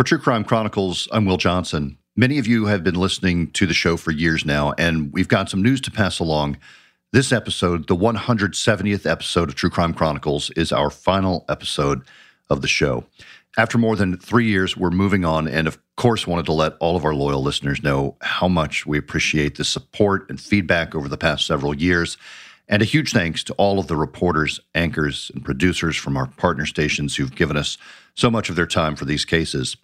For True Crime Chronicles, I'm Will Johnson. Many of you have been listening to the show for years now, and we've got some news to pass along. This episode, the 170th episode of True Crime Chronicles, is our final episode of the show. After more than 3 years, we're moving on, and of course wanted to let all of our loyal listeners know how much we appreciate the support and feedback over the past several years. And a huge thanks to all of the reporters, anchors, and producers from our partner stations who've given us so much of their time for these cases.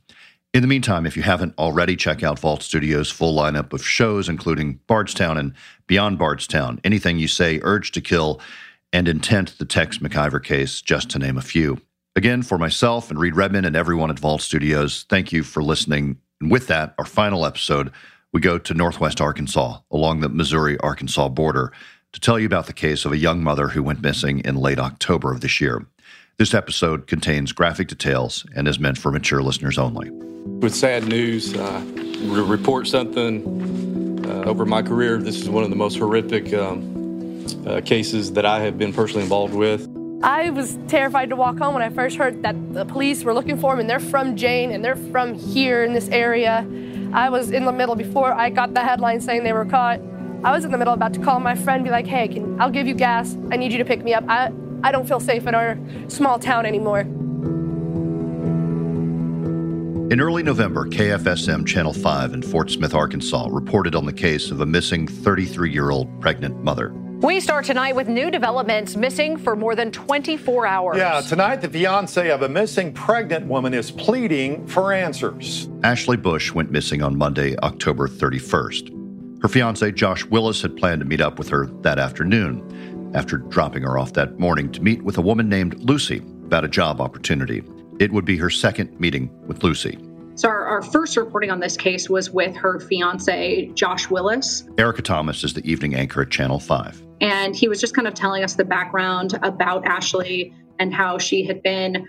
In the meantime, if you haven't already, check out Vault Studios' full lineup of shows, including Bardstown and Beyond Bardstown, Anything You Say, Urge to Kill, and Intent, the Tex McIver case, just to name a few. Again, for myself and Reed Redmond and everyone at Vault Studios, thank you for listening. And with that, our final episode, we go to Northwest Arkansas, along the Missouri-Arkansas border, to tell you about the case of a young mother who went missing in late October of this year. This episode contains graphic details and is meant for mature listeners only. With sad news, report something. Over my career, this is one of the most horrific cases that I have been personally involved with. I was terrified to walk home when I first heard that the police were looking for him, and they're from Jane, and they're from here in this area. I was in the middle before I got the headline saying they were caught. I was in the middle about to call my friend, be like, hey, I'll give you gas. I need you to pick me up. I don't feel safe in our small town anymore. In early November, KFSM Channel 5 in Fort Smith, Arkansas, reported on the case of a missing 33-year-old pregnant mother. We start tonight with new developments, missing for more than 24 hours. Yeah, tonight the fiancé of a missing pregnant woman is pleading for answers. Ashley Bush went missing on Monday, October 31st. Her fiancé, Josh Willis, had planned to meet up with her that afternoon after dropping her off that morning to meet with a woman named Lucy about a job opportunity. It would be her second meeting with Lucy. So our first reporting on this case was with her fiancé, Josh Willis. Erica Thomas is the evening anchor at Channel 5. And he was just kind of telling us the background about Ashley and how she had been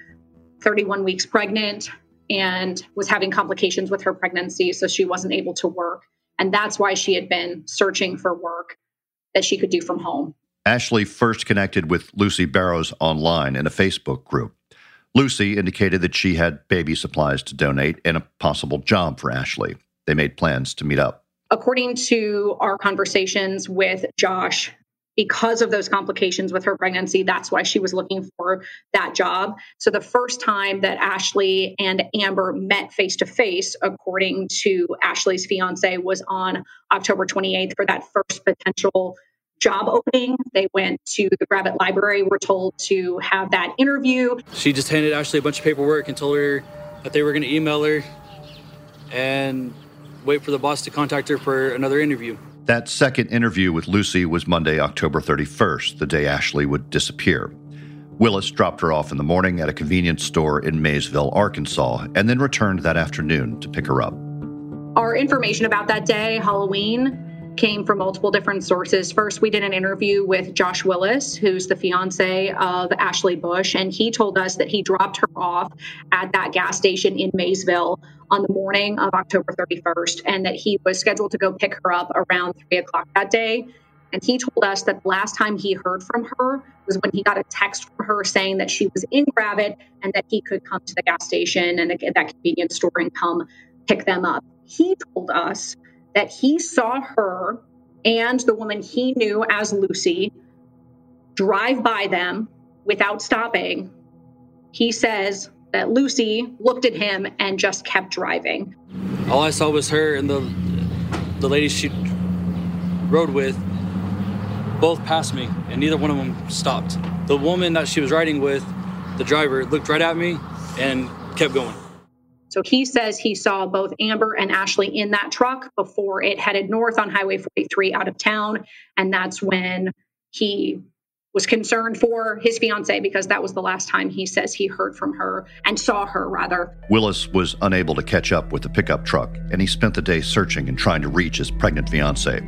31 weeks pregnant and was having complications with her pregnancy, so she wasn't able to work. And that's why she had been searching for work that she could do from home. Ashley first connected with Lucy Barrows online in a Facebook group. Lucy indicated that she had baby supplies to donate and a possible job for Ashley. They made plans to meet up. According to our conversations with Josh, because of those complications with her pregnancy, that's why she was looking for that job. So the first time that Ashley and Amber met face-to-face, according to Ashley's fiancé, was on October 28th for that first potential job opening. They went to the Gravitt Library, were told to have that interview. She just handed Ashley a bunch of paperwork and told her that they were going to email her and wait for the boss to contact her for another interview. That second interview with Lucy was Monday, October 31st, the day Ashley would disappear. Willis dropped her off in the morning at a convenience store in Maysville, Arkansas, and then returned that afternoon to pick her up. Our information about that day, Halloween, came from multiple different sources. First, we did an interview with Josh Willis, who's the fiancé of Ashley Bush, and he told us that he dropped her off at that gas station in Maysville on the morning of October 31st, and that he was scheduled to go pick her up around 3 o'clock that day. And he told us that the last time he heard from her was when he got a text from her saying that she was in Gravitt and that he could come to the gas station and that convenience store and come pick them up. He told us that he saw her and the woman he knew as Lucy drive by them without stopping. He says that Lucy looked at him and just kept driving. All I saw was her and the lady she rode with both passed me, and neither one of them stopped. The woman that she was riding with, the driver, looked right at me and kept going. So he says he saw both Amber and Ashley in that truck before it headed north on Highway 43 out of town. And that's when he was concerned for his fiancée, because that was the last time he says he heard from her and saw her, rather. Willis was unable to catch up with the pickup truck, and he spent the day searching and trying to reach his pregnant fiancée.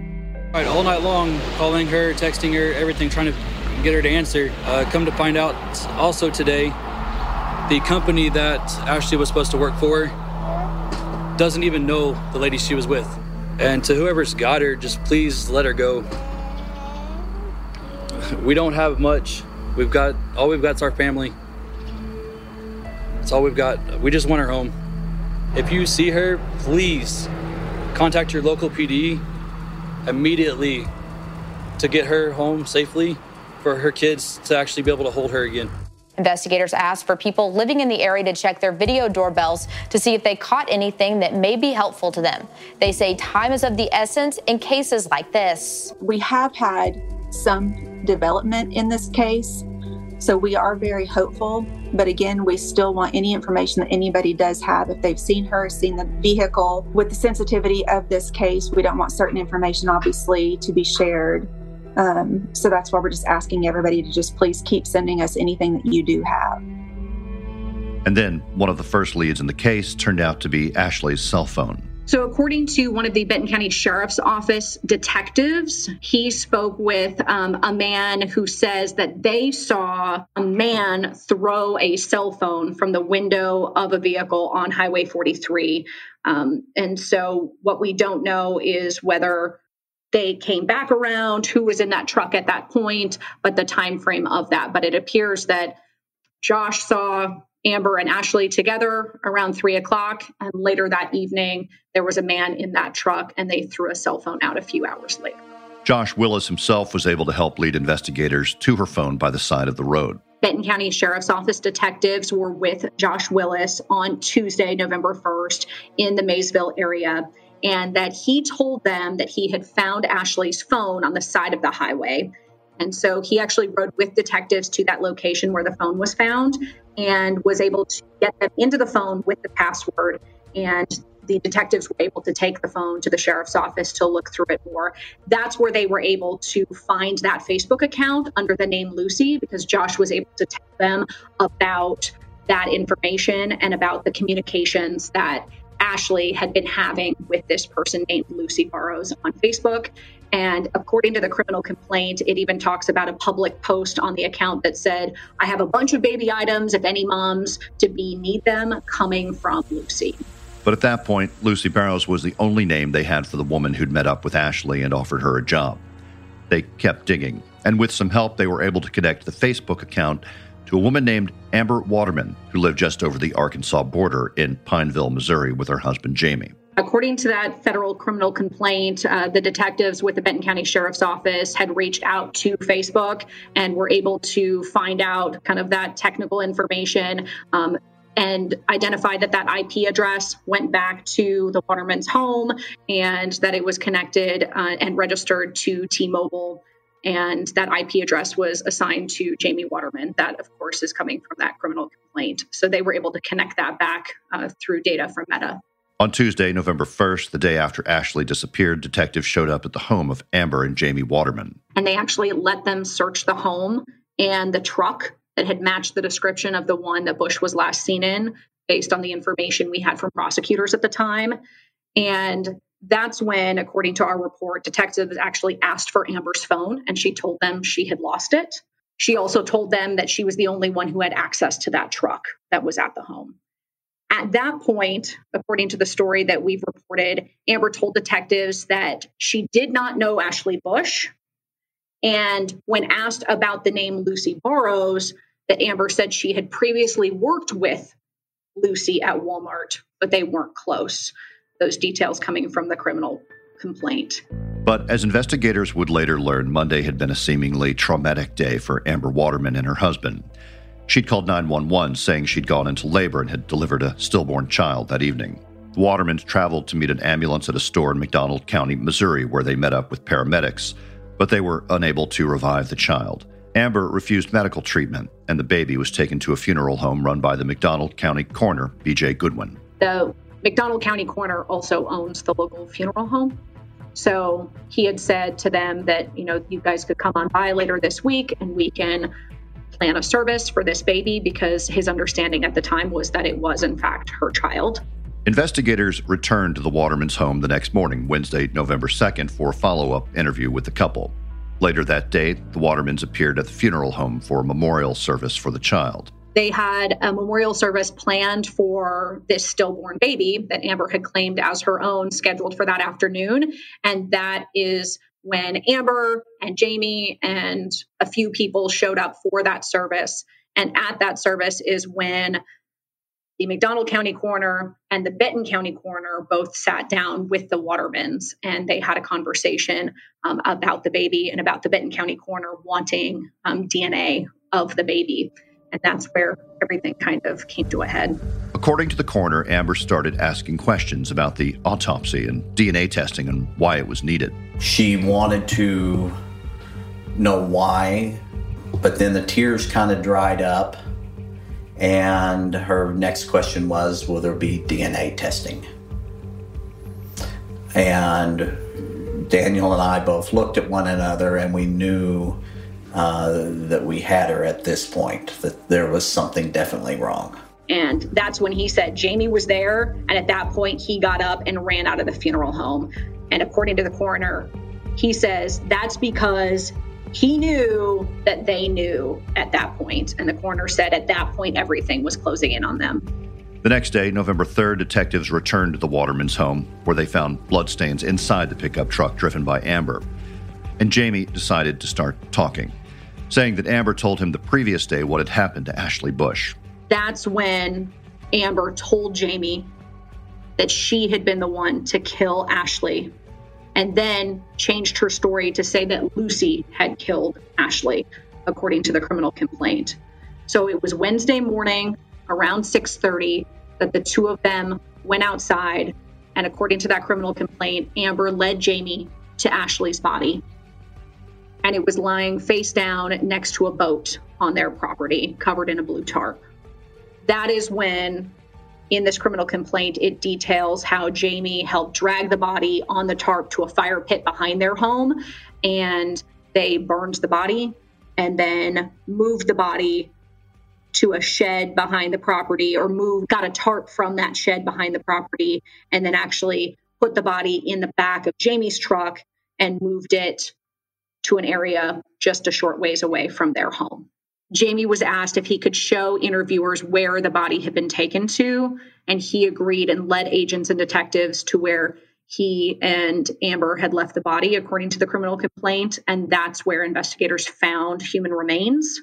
Right, all night long, calling her, texting her, everything, trying to get her to answer. Come to find out also today, the company that Ashley was supposed to work for doesn't even know the lady she was with. And to whoever's got her, just please let her go. We don't have much. All we've got is our family. That's all we've got. We just want her home. If you see her, please contact your local PD immediately to get her home safely for her kids to actually be able to hold her again. Investigators asked for people living in the area to check their video doorbells to see if they caught anything that may be helpful to them. They say time is of the essence in cases like this. We have had some development in this case, so we are very hopeful. But again, we still want any information that anybody does have. If they've seen her, seen the vehicle, with the sensitivity of this case, we don't want certain information, obviously, to be shared. So that's why we're just asking everybody to just please keep sending us anything that you do have. And then one of the first leads in the case turned out to be Ashley's cell phone. So according to one of the Benton County Sheriff's Office detectives, he spoke with a man who says that they saw a man throw a cell phone from the window of a vehicle on Highway 43. And so what we don't know is whether they came back around, who was in that truck at that point, but the time frame of that. But it appears that Josh saw Amber and Ashley together around 3 o'clock. And later that evening, there was a man in that truck and they threw a cell phone out a few hours later. Josh Willis himself was able to help lead investigators to her phone by the side of the road. Benton County Sheriff's Office detectives were with Josh Willis on Tuesday, November 1st in the Maysville area, and that he told them that he had found Ashley's phone on the side of the highway. And so he actually rode with detectives to that location where the phone was found and was able to get them into the phone with the password. And the detectives were able to take the phone to the sheriff's office to look through it more. That's where they were able to find that Facebook account under the name Lucy, because Josh was able to tell them about that information and about the communications that Ashley had been having with this person named Lucy Barrows on Facebook. And according to the criminal complaint, it even talks about a public post on the account that said, "I have a bunch of baby items, if any moms to be need them, coming from Lucy." But at that point, Lucy Barrows was the only name they had for the woman who'd met up with Ashley and offered her a job. They kept digging, and with some help, they were able to connect the Facebook account to a woman named Amber Waterman, who lived just over the Arkansas border in Pineville, Missouri, with her husband, Jamie. According to that federal criminal complaint, the detectives with the Benton County Sheriff's Office had reached out to Facebook and were able to find out kind of that technical information and identified that IP address went back to the Waterman's home and that it was connected and registered to T-Mobile. And that IP address was assigned to Jamie Waterman. That, of course, is coming from that criminal complaint. So they were able to connect that back through data from Meta. On Tuesday, November 1st, the day after Ashley disappeared, detectives showed up at the home of Amber and Jamie Waterman. And they actually let them search the home and the truck that had matched the description of the one that Bush was last seen in, based on the information we had from prosecutors at the time. And that's when, according to our report, detectives actually asked for Amber's phone, and she told them she had lost it. She also told them that she was the only one who had access to that truck that was at the home. At that point, according to the story that we've reported, Amber told detectives that she did not know Ashley Bush. And when asked about the name Lucy Barrows, that Amber said she had previously worked with Lucy at Walmart, but they weren't close. Those details coming from the criminal complaint. But as investigators would later learn, Monday had been a seemingly traumatic day for Amber Waterman and her husband. She'd called 911 saying she'd gone into labor and had delivered a stillborn child that evening. The Watermans traveled to meet an ambulance at a store in McDonald County, Missouri, where they met up with paramedics, but they were unable to revive the child. Amber refused medical treatment, and the baby was taken to a funeral home run by the McDonald County coroner, BJ Goodwin. So McDonald County coroner also owns the local funeral home. So he had said to them that, you know, you guys could come on by later this week and we can plan a service for this baby, because his understanding at the time was that it was, in fact, her child. Investigators returned to the Waterman's home the next morning, Wednesday, November 2nd, for a follow-up interview with the couple. Later that day, the Watermans appeared at the funeral home for a memorial service for the child. They had a memorial service planned for this stillborn baby that Amber had claimed as her own, scheduled for that afternoon. And that is when Amber and Jamie and a few people showed up for that service. And at that service is when the McDonald County coroner and the Benton County coroner both sat down with the Watermans, and they had a conversation about the baby and about the Benton County coroner wanting DNA of the baby. And that's where everything kind of came to a head. According to the coroner, Amber started asking questions about the autopsy and DNA testing and why it was needed. She wanted to know why, but then the tears kind of dried up. And her next question was, will there be DNA testing? And Daniel and I both looked at one another, and we knew that we had her at this point, that there was something definitely wrong. And that's when he said Jamie was there. And at that point, he got up and ran out of the funeral home. And according to the coroner, he says that's because he knew that they knew at that point. And the coroner said at that point, everything was closing in on them. The next day, November 3rd, detectives returned to the Waterman's home, where they found bloodstains inside the pickup truck driven by Amber. And Jamie decided to start talking, saying that Amber told him the previous day what had happened to Ashley Bush. That's when Amber told Jamie that she had been the one to kill Ashley, and then changed her story to say that Lucy had killed Ashley, according to the criminal complaint. So it was Wednesday morning around 6:30 that the two of them went outside, and according to that criminal complaint, Amber led Jamie to Ashley's body. And it was lying face down next to a boat on their property, covered in a blue tarp. That is when, in this criminal complaint, it details how Jamie helped drag the body on the tarp to a fire pit behind their home, and they burned the body and then moved the body to a shed behind the property, or got a tarp from that shed behind the property, and then actually put the body in the back of Jamie's truck and moved it to an area just a short ways away from their home. Jamie was asked if he could show interviewers where the body had been taken to, and he agreed and led agents and detectives to where he and Amber had left the body, according to the criminal complaint, and that's where investigators found human remains.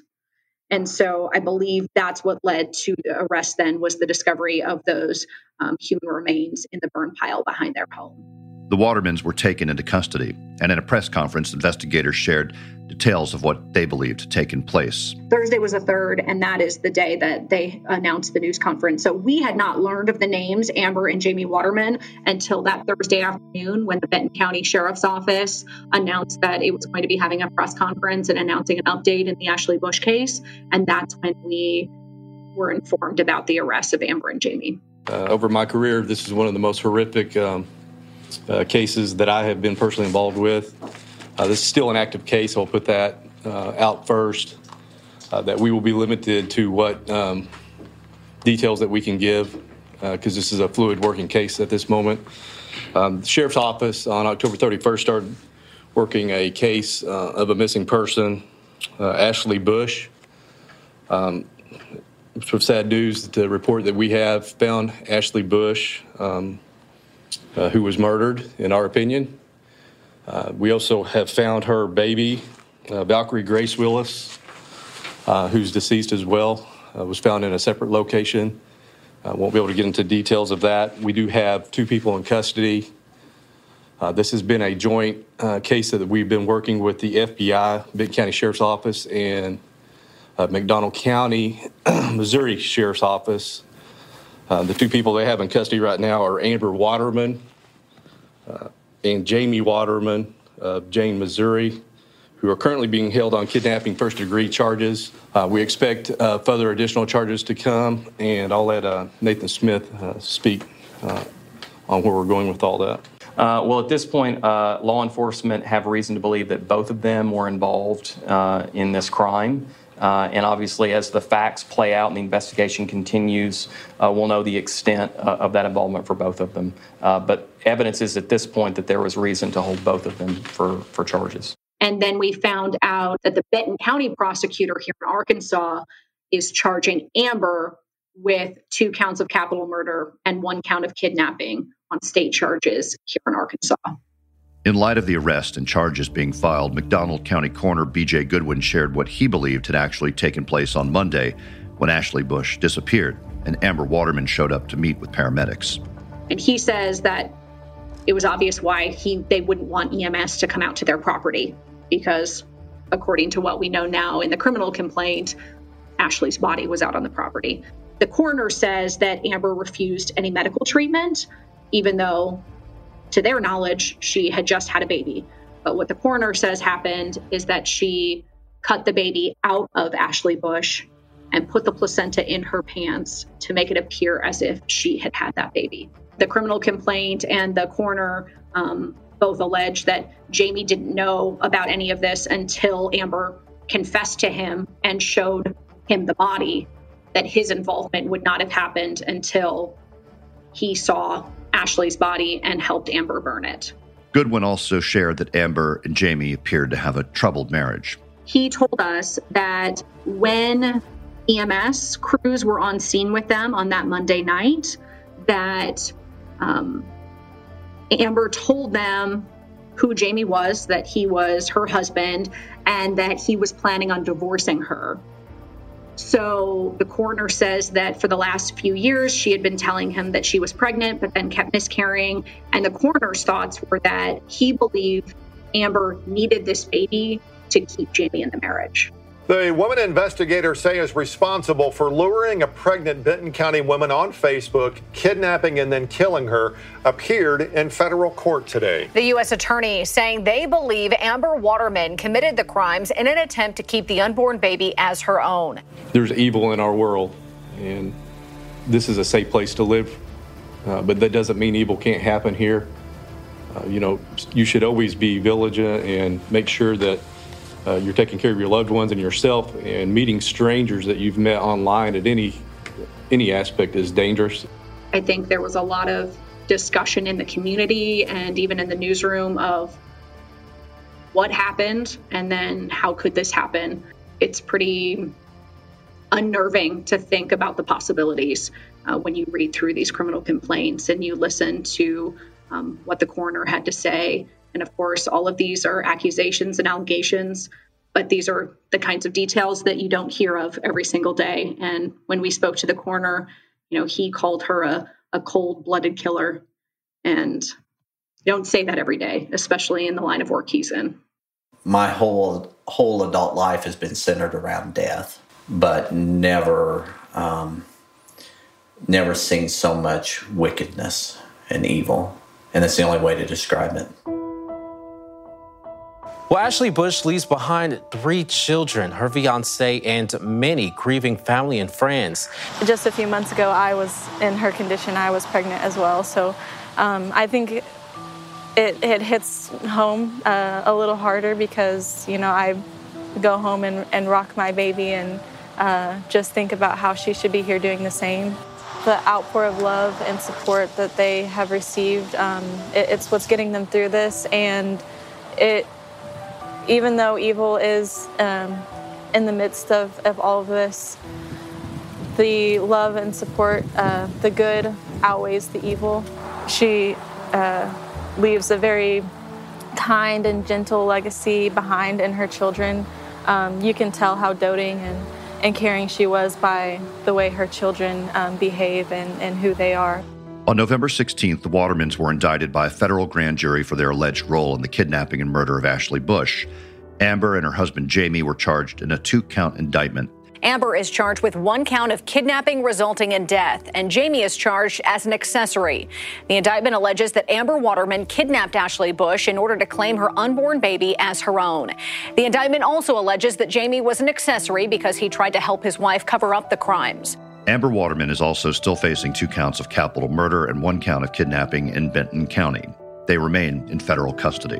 And so I believe that's what led to the arrest then, was the discovery of those human remains in the burn pile behind their home. The Watermans were taken into custody, and in a press conference, investigators shared details of what they believed had taken place. Thursday was the 3rd, and that is the day that they announced the news conference. So we had not learned of the names Amber and Jamie Waterman until that Thursday afternoon, when the Benton County Sheriff's Office announced that it was going to be having a press conference and announcing an update in the Ashley Bush case. And that's when we were informed about the arrest of Amber and Jamie. Over my career, this is one of the most horrific cases that I have been personally involved with. This is still an active case, so I'll put that out first, that we will be limited to what details that we can give, because this is a fluid working case at this moment. The Sheriff's Office on October 31st started working a case of a missing person, Ashley Bush. It's sort of sad news to report that we have found Ashley Bush, who was murdered, in our opinion. We also have found her baby, Valkyrie Grace Willis, who's deceased as well, was found in a separate location. I won't be able to get into details of that. We do have two people in custody. This has been a joint case that we've been working with the FBI, Benton County Sheriff's Office, and McDonald County, Missouri Sheriff's Office. The two people they have in custody right now are Amber Waterman and Jamie Waterman of Jane, Missouri, who are currently being held on kidnapping first-degree charges. We expect further additional charges to come, and I'll let Nathan Smith speak on where we're going with all that. Well, at this point, law enforcement have reason to believe that both of them were involved in this crime. And obviously, as the facts play out and the investigation continues, we'll know the extent of that involvement for both of them. But evidence is at this point that there was reason to hold both of them for charges. And then we found out that the Benton County prosecutor here in Arkansas is charging Amber with 2 counts of capital murder and 1 count of kidnapping on state charges here in Arkansas. In light of the arrest and charges being filed, McDonald County Coroner BJ Goodwin shared what he believed had actually taken place on Monday when Ashley Bush disappeared. and Amber Waterman showed up to meet with paramedics. And he says that it was obvious why they wouldn't want EMS to come out to their property because, according to what we know now in the criminal complaint, Ashley's body was out on the property. The coroner says that Amber refused any medical treatment, even though, to their knowledge, she had just had a baby. But what the coroner says happened is that she cut the baby out of Ashley Bush and put the placenta in her pants to make it appear as if she had had that baby. The criminal complaint and the coroner both allege that Jamie didn't know about any of this until Amber confessed to him and showed him the body, that his involvement would not have happened until he saw Ashley's body and helped Amber burn it. Goodwin also shared that Amber and Jamie appeared to have a troubled marriage. He told us that when EMS crews were on scene with them on that Monday night, that Amber told them who Jamie was, that he was her husband, and that he was planning on divorcing her. So the coroner says that for the last few years, she had been telling him that she was pregnant, but then kept miscarrying. And the coroner's thoughts were that he believed Amber needed this baby to keep Jamie in the marriage. The woman investigators say is responsible for luring a pregnant Benton County woman on Facebook, kidnapping and then killing her, appeared in federal court today. The U.S. attorney saying they believe Amber Waterman committed the crimes in an attempt to keep the unborn baby as her own. There's evil in our world, and this is a safe place to live, but that doesn't mean evil can't happen here. You should always be vigilant and make sure that you're taking care of your loved ones and yourself, and meeting strangers that you've met online at any aspect is dangerous. I think there was a lot of discussion in the community and even in the newsroom of what happened and then how could this happen. It's pretty unnerving to think about the possibilities when you read through these criminal complaints and you listen to what the coroner had to say. And of course, all of these are accusations and allegations, but these are the kinds of details that you don't hear of every single day. And when we spoke to the coroner, he called her a cold-blooded killer. And you don't say that every day, especially in the line of work he's in. My whole adult life has been centered around death, but never seen so much wickedness and evil. And that's the only way to describe it. Well, Ashley Bush leaves behind 3 children, her fiancé, and many grieving family and friends. Just a few months ago, I was in her condition. I was pregnant as well. So I think it hits home a little harder because, I go home and rock my baby and just think about how she should be here doing the same. The outpour of love and support that they have received, it's what's getting them through this. And even though evil is in the midst of all of this, the love and support, the good outweighs the evil. She leaves a very kind and gentle legacy behind in her children. You can tell how doting and caring she was by the way her children behave and who they are. On November 16th, the Watermans were indicted by a federal grand jury for their alleged role in the kidnapping and murder of Ashley Bush. Amber and her husband Jamie were charged in a 2-count indictment. Amber is charged with 1 count of kidnapping resulting in death, and Jamie is charged as an accessory. The indictment alleges that Amber Waterman kidnapped Ashley Bush in order to claim her unborn baby as her own. The indictment also alleges that Jamie was an accessory because he tried to help his wife cover up the crimes. Amber Waterman is also still facing 2 counts of capital murder and 1 count of kidnapping in Benton County. They remain in federal custody.